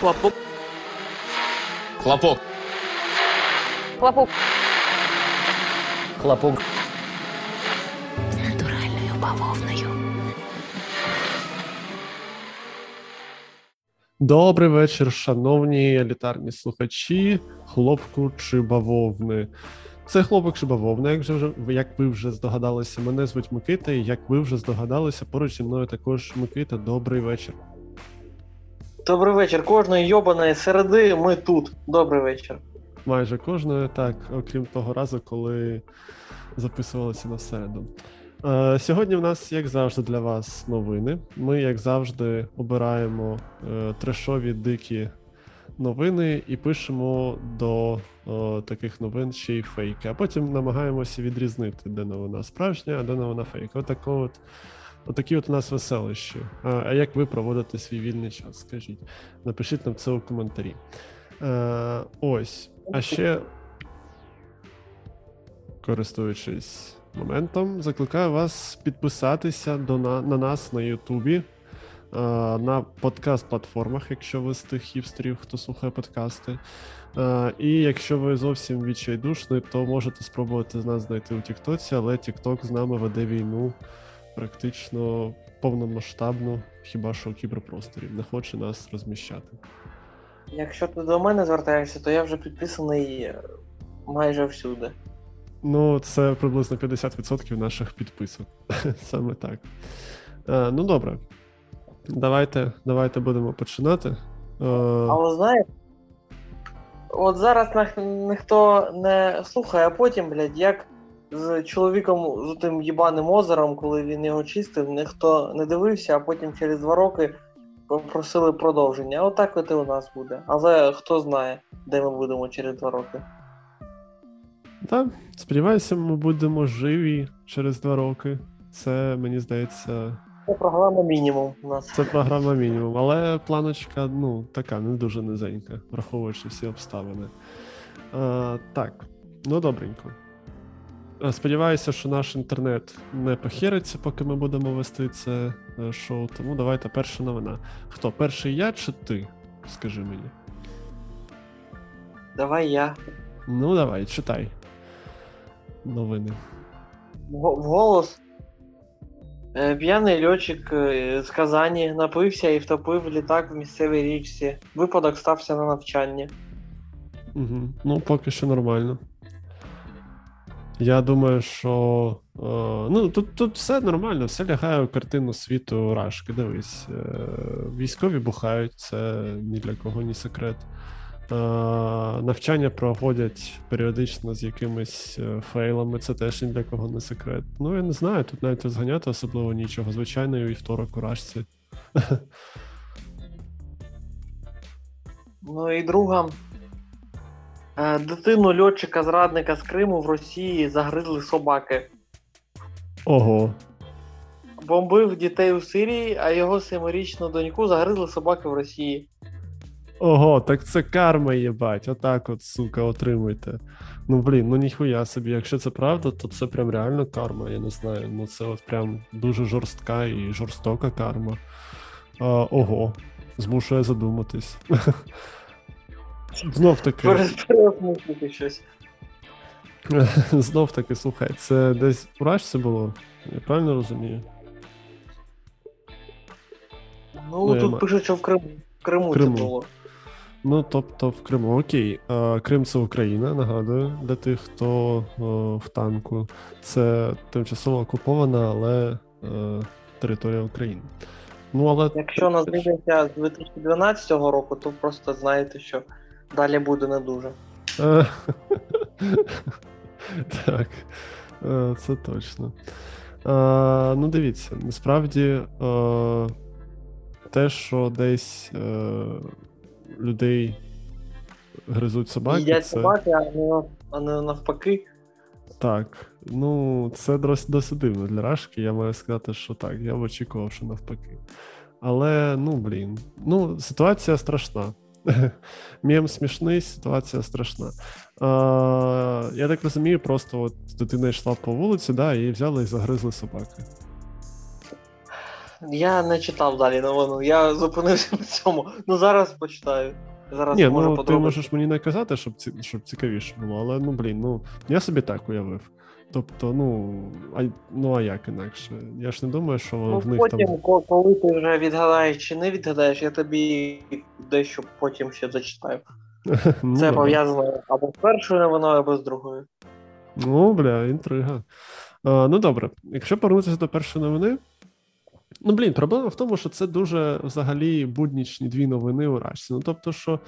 Хлопок. Хлопок. Хлопок. Хлопок. З натуральною бавовною. Добрий вечір, шановні літарні слухачі, хлопку чи бавовни. Це хлопок чи бавовна, як ви вже здогадалися. Мене звуть Микита, і як ви вже здогадалися, поруч зі мною також Микита. Добрий вечір. Добрий вечір. Кожної йобаної середи ми тут. Добрий вечір. Майже кожної, так, окрім того разу, коли записувалися на середу. Сьогодні в нас, як завжди, для вас новини. Ми, як завжди, обираємо трешові, дикі новини і пишемо до таких новин ще й фейки. А потім намагаємося відрізнити, де новина справжня, а де новина фейк. Отакі у нас веселищі. А як ви проводите свій вільний час, скажіть? Напишіть нам це у коментарі. Ось. А ще, користуючись моментом, закликаю вас підписатися на нас на Ютубі, на подкаст-платформах, якщо ви з тих хіпстерів, хто слухає подкасти. І якщо ви зовсім відчайдушний, то можете спробувати нас знайти у Тіктоці, але Тікток з нами веде війну практично повномасштабну, хіба що у кіберпросторі, не хоче нас розміщати. Якщо ти до мене звертаєшся, то я вже підписаний майже всюди. Ну, це приблизно 50% наших підписок. Саме так. Ну, добре. Давайте будемо починати. Але знаєте, от зараз нас ніхто не слухає, а потім, блядь, як з чоловіком, з тим їбаним озером, коли він його чистив, ніхто не дивився, а потім через 2 роки попросили продовження. А отак от і у нас буде. Але хто знає, де ми будемо через 2 роки. Так, сподіваюся, ми будемо живі через 2 роки. Це, мені здається... Це програма мінімум у нас. Це програма мінімум, але планочка, ну, така, не дуже низенька, враховуючи всі обставини. Так, ну добренько. Сподіваюся, що наш інтернет не похериться, поки ми будемо вести це шоу, тому давайте перша новина. Хто, перший я чи ти? Скажи мені. Давай я. Ну давай, читай. Новини. Вголос. П'яний льотчик з Казані напився і втопив літак в місцевій річці. Випадок стався на навчанні. Угу. Ну, поки що нормально. Я думаю, що... ну, тут все нормально, все лягає у картину світу рашки, дивись. Військові бухають, це ні для кого не секрет. Навчання проводять періодично з якимись фейлами, це теж ні для кого не секрет. Ну, я не знаю, тут навіть розганяти особливо нічого. Звичайно, і вівторок у рашці. Ну і друга. Дитину льотчика-зрадника з Криму в Росії загризли собаки. Ого. Бомбив дітей у Сирії, а його 7-річну доньку загризли собаки в Росії. Ого, так це карма, єбать. Отак от, сука, отримуйте. Ну, блін, ну ніхуя собі. Якщо це правда, то це прям реально карма, я не знаю. Ну, це от прям дуже жорстка і жорстока карма. Ого, змушує задуматись. Знов таки, слухай, це десь у Рашці було? Я правильно розумію? Ну тут пишуть, що в Криму це було. Ну, тобто в Криму, окей. Крим – це Україна, нагадую, для тих, хто в танку. Це тимчасово окупована, але територія України. Ну, але... Якщо нас дивиться з 2012 року, то просто знаєте, що далі буде не дуже. Так, це точно. Ну, дивіться, насправді те, що десь людей гризуть собаки... Їдять собаки, а не навпаки. Так, ну, це досить дивно для Рашки, я маю сказати, що так, я б очікував, що навпаки. Але, ну, блін, ну, ситуація страшна. Мєм смішний, ситуація страшна. Я так розумію, просто от дитина йшла по вулиці, да, і взяли і загризли собаки. Я не читав далі новину, я зупинився на цьому. Ну, зараз почитаю. Зараз ні, можу подробити. Ти можеш мені не казати, щоб цікавіше було, але, ну, блін, ну, я собі так уявив. Тобто, ну а як інакше? Я ж не думаю, що в них потім, там... Потім, коли ти вже відгадаєш чи не відгадаєш, я тобі дещо потім ще зачитаю. Ну, це пов'язано або з першою новиною, або з другою. Ну, бля, інтрига. Ну, добре. Якщо повернутися до першої новини, ну, блін, проблема в тому, що це дуже, взагалі, буднічні дві новини у рашці. Ну, тобто, що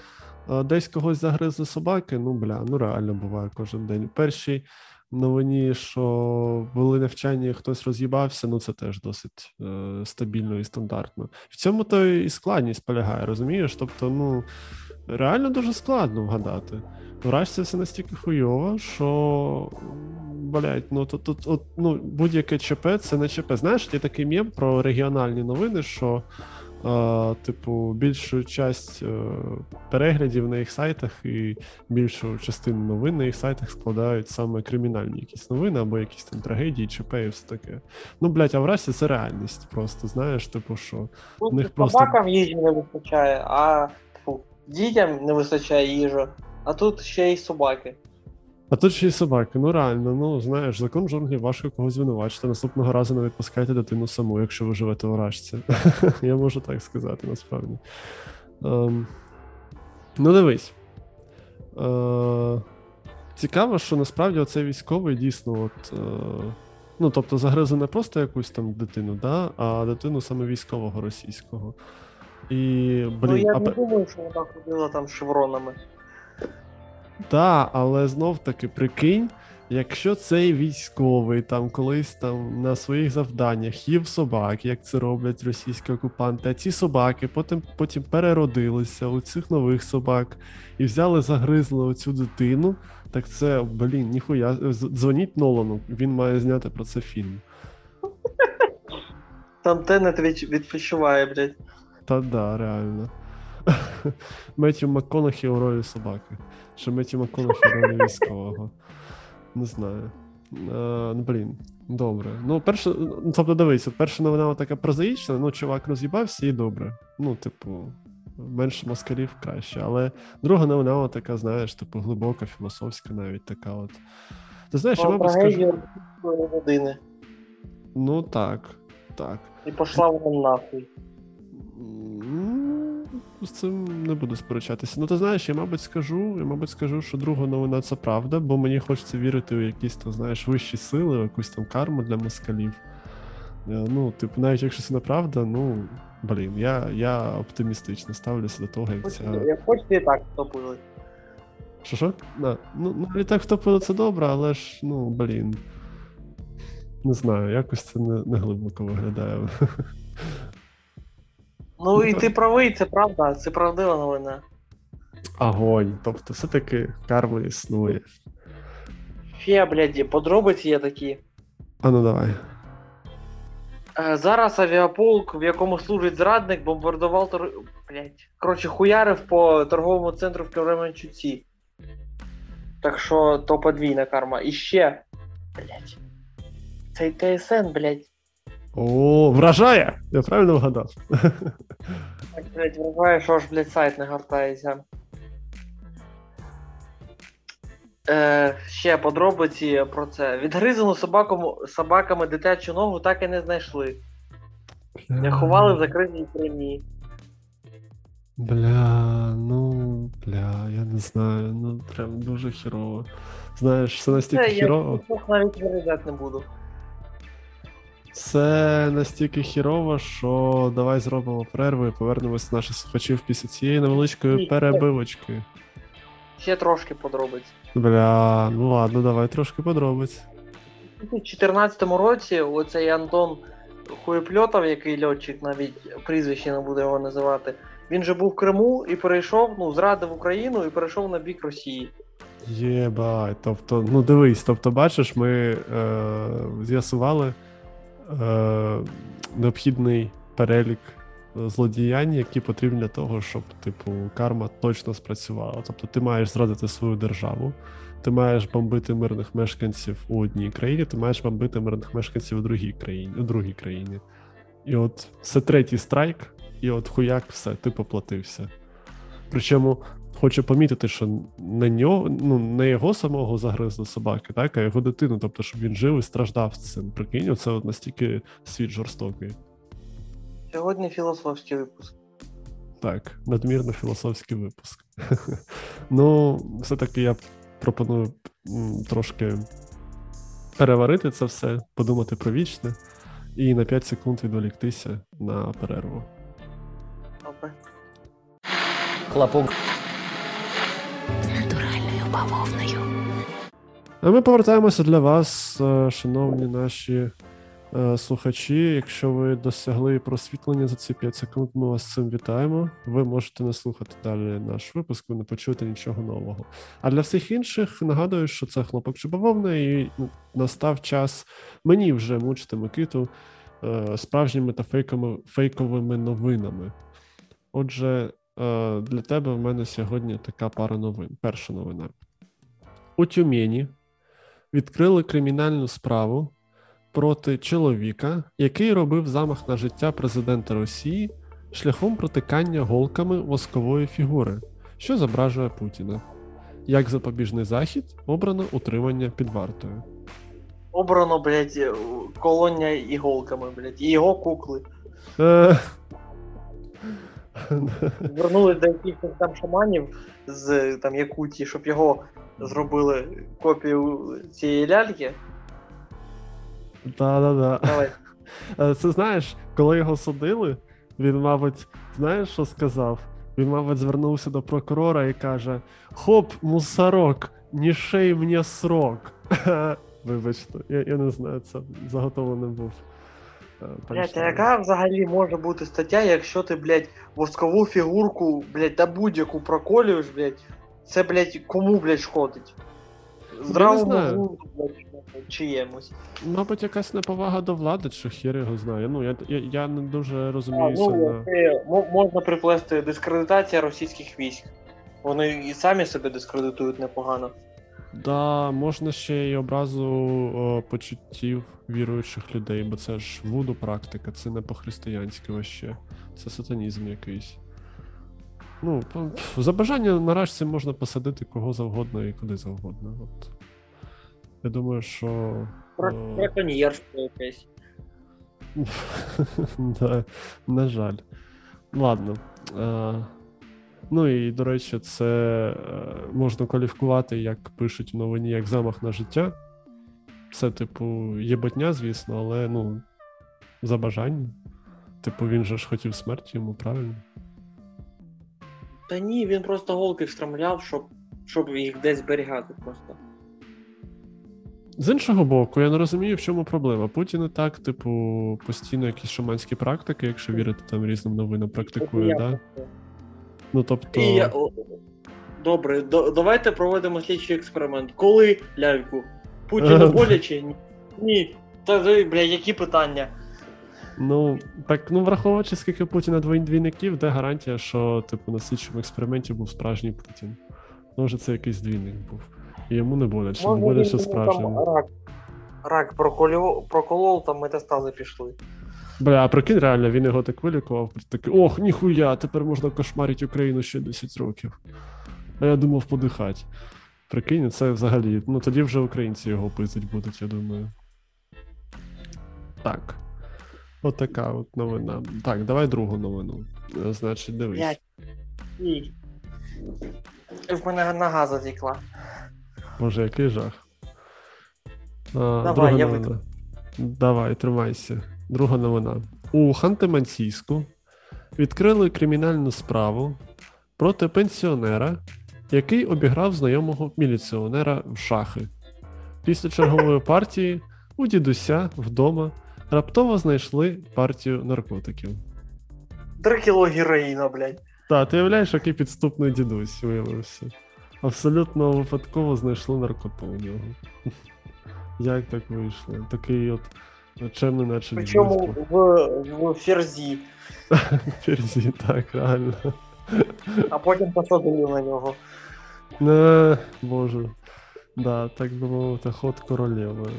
десь когось загризли собаки, ну, бля, ну, реально буває кожен день. Перший... новині, що були навчання, хтось роз'їбався, ну це теж досить стабільно і стандартно. В цьому то і складність полягає, розумієш? Тобто, ну, реально дуже складно вгадати. Врешті все настільки хуйово, що, блять, ну, тут ну, будь-яке ЧП – це не ЧП. Знаєш, є такий мєм про регіональні новини, що, типу, більшу часть переглядів на їх сайтах і більшу частину новин на їх сайтах складають саме кримінальні якісь новини або якісь там трагедії, ЧП і все таке. Ну, блять, а в Рашці це реальність просто, знаєш, типу, що... Ну, них просто... собакам їжі не вистачає, а типу, дітям не вистачає їжі, а тут ще й собаки. А тут ще й собаки, ну реально, ну знаєш, закон джунглів важко когось звинувачити, наступного разу не відпускайте дитину саму, якщо ви живете у Рашці. Я можу так сказати, насправді. Ну дивись. Цікаво, що насправді оцей військовий дійсно, от, ну тобто загризли не просто якусь там дитину, да, а дитину саме військового російського. І, блін, ну я не думаю, що вона ходила там шевронами. Так, але знов-таки, прикинь, якщо цей військовий там колись там на своїх завданнях їв собак, як це роблять російські окупанти, а ці собаки потім переродилися у цих нових собак і взяли, загризли оцю дитину, так це, блін, ніхуя, дзвоніть Нолану, він має зняти про це фільм. Там Тенет відпочиває, блядь. Та да, реально. Меттью МакКонахі у ролі собаки. Чи Меттью МакКонахі у ролі військового. Не знаю. Блін, добре. Ну, перше, тобто дивися, перша новина така прозаїчна, ну, чувак роз'їбався і добре. Ну, типу, менше москалів краще. Але друга новина така, знаєш, типу, глибока, філософська навіть така от. Ти знаєш, я вам скажу... Ну, так. І пішла вона нахуй. З цим не буду сперечатися. Ну, ти знаєш, я, мабуть, скажу, що друга новина – це правда, бо мені хочеться вірити у якісь, там, знаєш, вищі сили, у якусь там карму для москалів. Ну, типу, навіть якщо це неправда, ну, блін, я оптимістично ставлюся до того, як це... Я хочу і так втопили. Що? Да. Ну, і так втопили – це добре, але ж, ну, блін, не знаю, якось це не глибоко виглядає. Ну і ти правий, це правда, це правдива новина. Огонь, тобто все-таки карма існує. Ще, блядь, подробиці є такі. А ну давай. Зараз авіаполк, в якому служить зрадник, бомбардував хуярив по торговому центру в Кременчуці. Так що то подвійна карма. І ще, блядь, цей ТСН, блядь. О, вражає! Я правильно вгадав? Так, блядь, вражає, що ж, блядь, сайт не гортається. Ще подробиці про це. Відгризану собаками дитячу ногу так і не знайшли. Не ховали в закритій тюрмі. Бля, я не знаю, ну прям дуже хірово. Знаєш, це настільки хірово. Я навіть виражати не буду. Це настільки хірово, що давай зробимо перерву і повернемось до наших слухачів після цієї невеличкої перебивочки. Ще трошки подробиць. Бля, ну ладно, давай трошки подробиць. У 14-му році оцей Антон Хуєпльотов, який льотчик, навіть прізвище не буду його називати, він же був в Криму і зрадив Україну і перейшов на бік Росії. Єбать, тобто, ну дивись, тобто бачиш, ми з'ясували необхідний перелік злодіянь, які потрібні для того, щоб, типу, карма точно спрацювала. Тобто ти маєш зрадити свою державу, ти маєш бомбити мирних мешканців у одній країні, ти маєш бомбити мирних мешканців у другій країні. і от це третій страйк, і от хуяк, все, ти поплатився. Причому хочу помітити, що не, нього, ну, не його самого загризли собаки, так, а його дитину, тобто, щоб він жив і страждав цим. Прикинь, це от настільки світ жорстокий. Сьогодні філософський випуск. Так, надмірно філософський випуск. Ну, все-таки я пропоную трошки переварити це все, подумати про вічне і на 5 секунд відволіктися на перерву. Добре. Хлопок. З натуральною бавовною. А ми повертаємося для вас, шановні наші слухачі. Якщо ви досягли просвітлення за ці 5 секунд, ми вас з цим вітаємо. Ви можете не слухати далі наш випуск, ви не почуєте нічого нового. А для всіх інших нагадую, що це хлопок чи бавовна, і настав час мені вже мучити Микиту справжніми та фейковими новинами. Отже, для тебе в мене сьогодні така пара новин. Перша новина. У Тюмені відкрили кримінальну справу проти чоловіка, який робив замах на життя президента Росії шляхом протикання голками воскової фігури, що зображує Путіна. Як запобіжний захід обрано утримання під вартою. Обрано, блядь, колоння іголками, блядь, і його кукли. Звернули до якихось там шаманів з там Якутії, щоб його зробили копію цієї ляльки. Так. Це знаєш, коли його судили, він, мабуть, знаєш, що сказав? Він, мабуть, звернувся до прокурора і каже: «Хоп, мусорок, не шей мені срок». Вибачте, я не знаю, це заготовлений був. Блять, а яка взагалі може бути стаття, якщо ти, блять, воскову фігурку, блять, та будь-яку проколюєш, блять, це, блять, кому, блять, шкодить? Здравому чиємусь. Мабуть, якась неповага до влади, що хір його знає. Ну, я не дуже розуміюся. Можна приплести дискредитація російських військ. Вони і самі себе дискредитують непогано. Да, можна ще й образу почуттів віруючих людей, бо це ж вуду практика, це не по-християнськи ваще. Це сатанізм якийсь. Ну, за бажання наразі можна посадити кого завгодно і куди завгодно. От. Я думаю, що... Браконьєрство якесь. Да, на жаль. Ладно. Ну і, до речі, це можна кваліфікувати, як пишуть в новині, як замах на життя. Це, типу, єботня, звісно, але, ну, за бажання. Типу, він же ж хотів смерті йому, правильно? Та ні, він просто голки встромляв, щоб їх десь зберігати просто. З іншого боку, я не розумію, в чому проблема. Путін і так, типу, постійно якісь шаманські практики, якщо вірити там різним новинам, практикує, так? Да? Ну, тобто... Добре, давайте проведемо слідчий експеримент. Коли ляльку? Путіну боляче? Ні. Та, бля, які питання? Ну, так, ну, враховуючи, скільки Путіна двійників, де гарантія, що, типу, на слідчому експерименті був справжній Путін? Може, це якийсь двійник був. І йому не боляче, не боляче справжньому. Рак проколов, там метастази пішли. Бля, прикинь, реально, він його так вилікував, такий: «Ох, ніхуя, тепер можна кошмарити Україну ще 10 років. А я думав подихати». Прикинь, це взагалі, ну тоді вже українці його пиздить будуть, я думаю. Так. Отака от новина. Так, давай другу новину. Значить, дивись. Ні. В мене нога затікла. Боже, який жах. Давай, я витримаю. Давай, тримайся. Друга новина. У Ханти-Мансійську відкрили кримінальну справу проти пенсіонера, який обіграв знайомого міліціонера в шахи. Після чергової партії у дідуся вдома раптово знайшли партію наркотиків. 3 кіло героїна, блядь. Так, ти уявляєш, який підступний дідусь виявився. Абсолютно випадково знайшли наркоту у нього. Як так вийшло? Такий от... Причому в ферзі. Ферзі, так, реально. А потім посадили на нього. Боже. Да, так би мовити, ход королеви.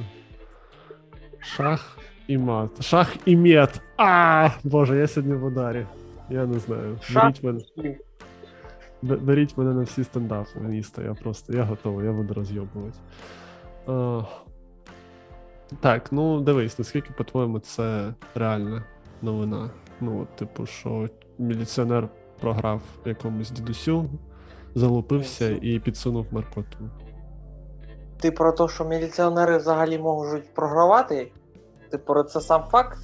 Шах і мат. Шах і мет. А, боже, я сьогодні в ударі. Я не знаю. Беріть мене. Беріть мене на всі стендапи міста. Я просто, я готовий, я буду роз'єбувати. Так, ну дивись, наскільки, по-твоєму, це реальна новина? Ну, от, типу, що міліціонер програв якомусь дідусю, залупився і підсунув наркоту. Ти про те, що міліціонери взагалі можуть програвати? Ти про це сам факт?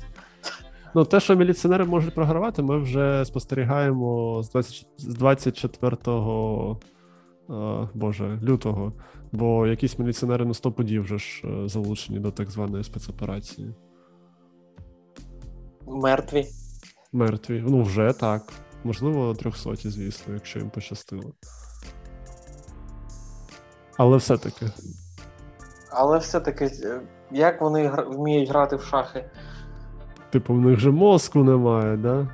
Ну, те, що міліціонери можуть програвати, ми вже спостерігаємо з 24 лютого. Бо якісь міліціонери на 100 подів вже ж залучені до так званої спецоперації. Мертві. Мертві. Ну, вже так. Можливо, 300, звісно, якщо їм пощастило. Але все-таки. Але все-таки, як вони вміють грати в шахи? Типу, в них же мозку немає, да?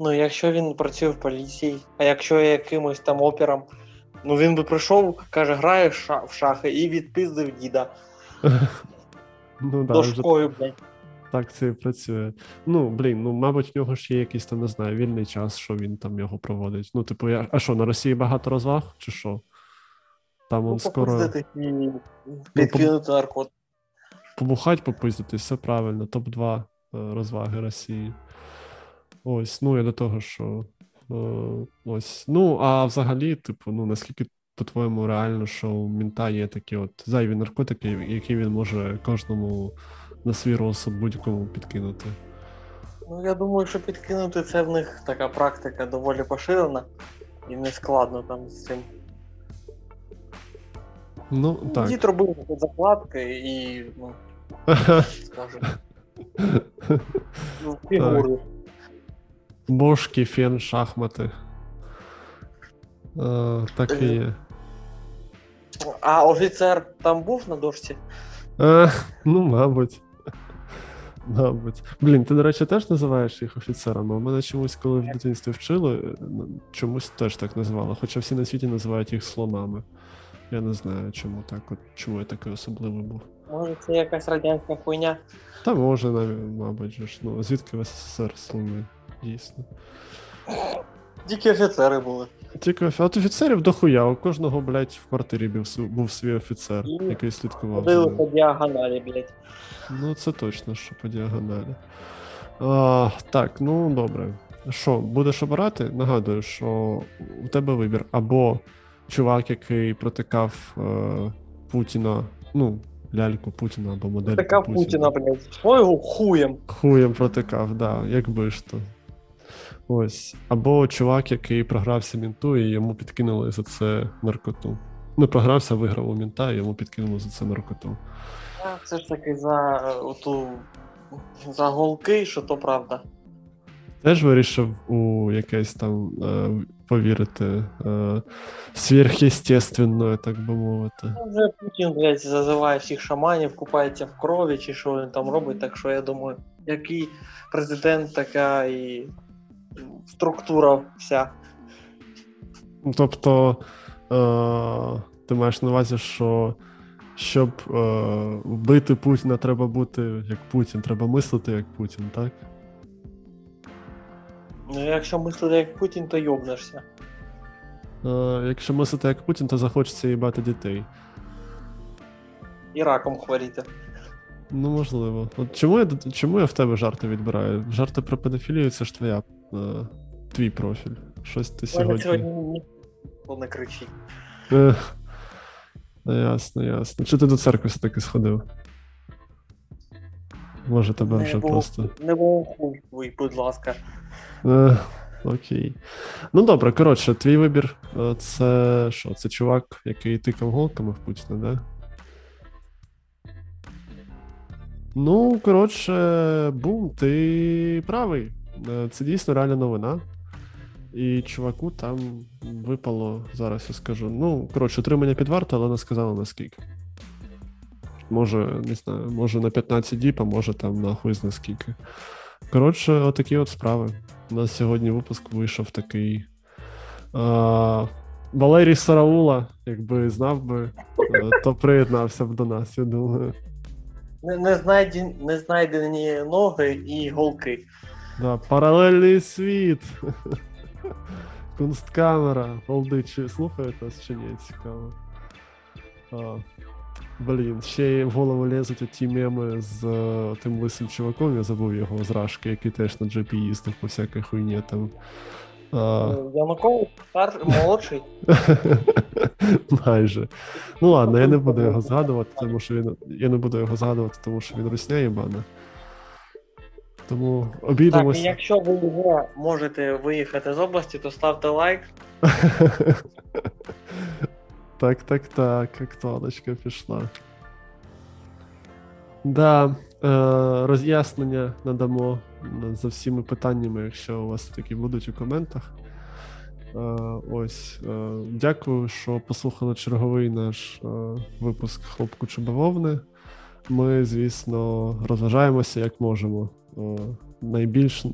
Ну, якщо він працює в поліції, а якщо є якимось там опером, ну він би прийшов, каже, грає в шахи і відпиздив діда. Ну, да, дошкою, вже... блядь. Так це і працює. Ну, блін, ну, мабуть, в нього ж є якийсь, там, не знаю, вільний час, що він там його проводить. Ну, типу, а що, на Росії багато розваг, чи що? Там він скоро... Підкинути наркотик. Побухать, попиздитись, все правильно. Топ-2 розваги Росії. Ось, ну, я до того, що... Ось. Ну, а взагалі, типу, ну, наскільки, по-твоєму, реально, що у мента є такі от зайві наркотики, які він може кожному на свій розсуд будь-кому підкинути? Ну, я думаю, що підкинути це в них така практика доволі поширена і не складно там з цим. Ну, так. Дід робив закладки і, ну, скажу, фігури. Бошки, фен, шахмати. Так і є. А офіцер там був на дошці? Ну, мабуть. Мабуть. Блін, ти, до речі, теж називаєш їх офіцерами? У мене чомусь, коли в дитинстві вчили, чомусь теж так називали. Хоча всі на світі називають їх слонами. Я не знаю, чому так, от чому я такий особливий був. Може, це якась радянська хуйня? Та може, мабуть. Ну, звідки в СССР слони, дійсно. Тільки офіцери були. Тільки офіцерів дохуя, у кожного, блядь, в квартирі був свій офіцер, який слідкував. Ходили по діагоналі, блядь. Ну, це точно, що по діагоналі. Так, ну, добре. Що, будеш обирати? Нагадую, що у тебе вибір або чувак, який протикав Путіна, ну, ляльку Путіна або модель Путіна. Протикав Путіна, блядь. Що його хуєм? Хуєм протикав, да, якби ж то. Ось. Або чувак, який програвся менту і йому підкинули за це наркоту. Ну, програвся, виграв у мента і йому підкинули за це наркоту. Це ж таки за голки, що то правда. Теж вирішив у якесь там повірити сверхъестественне, так би мовити. Вже Путін, блядь, зазиває всіх шаманів, купається в крові чи що він там робить, так що я думаю, який президент, така і структура вся. Тобто ти маєш на увазі, що щоб вбити Путіна, треба бути як Путін, треба мислити як Путін, так? Ну, якщо мислити як Путін, то йобнешся. Якщо мислити як Путін, то захочеться їбати дітей. І раком хворіти. Ну, можливо. От чому я в тебе жарти відбираю? Жарти про педофілію — це ж твій профіль. Щось ти сьогодні... Не кричи. Ясно. Чи ти до церкви все-таки сходив? Може, тебе вже просто... Не вогуй, будь ласка. Окей. Ну, добре, коротше, твій вибір — це що? Це чувак, який тикав голками в Путіна, да? Ну, коротше, бум, ти правий. Це дійсно реальна новина. І чуваку там випало, зараз я скажу, ну, коротше, утримання під вартою, але не сказали наскільки. Може, не знаю, може на 15 діб, а може там на хуй зна скільки. Коротше, отакі от справи. У нас сьогодні випуск вийшов такий. Валерій Сараула, якби знав би, то приєднався б до нас, я думаю. Незнайдені ноги і голки. Да, паралельний світ. Кунсткамера. Олди, чи слухають нас, чи ні, цікаво. Блін, ще в голову лезуть оті меми з тим лисим чуваком, я забув його, з Рашки, який теж на GP їздив по всякій хуйні там. Янукович молодший. Майже. Ну ладно, я не буду його згадувати, тому що він русня єбана. Тому обійдемося. Так, якщо ви вже можете виїхати з області, то ставте лайк. Так, актуалочка пішла. Да, роз'яснення надамо за всіми питаннями, якщо у вас такі будуть у коментах. Ось, дякую, що послухали черговий наш випуск «Хлопку чи бавовни». Ми, звісно, розважаємося, як можемо. Найбільш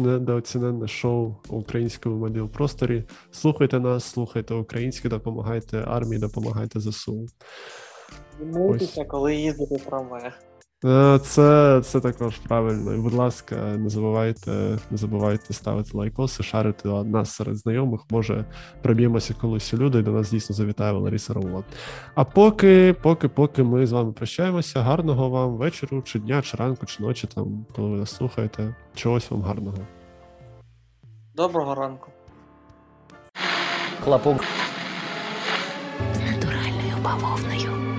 недооціненне шоу в українському медіапросторі. Слухайте нас, слухайте українське, допомагайте армії, допомагайте ЗСУ. Мутися, коли їздите в трамваях. Це також правильно. І, будь ласка, не забувайте ставити лайкоси, шарити нас серед знайомих. Може, проб'ємося колись у люди, і до нас дійсно завітає Лариса Ромова. А поки ми з вами прощаємося, гарного вам вечору, чи дня, чи ранку, чи ночі, там, коли ви нас слухаєте. Чогось вам гарного. Доброго ранку. Хлопок. З натуральною бавовною.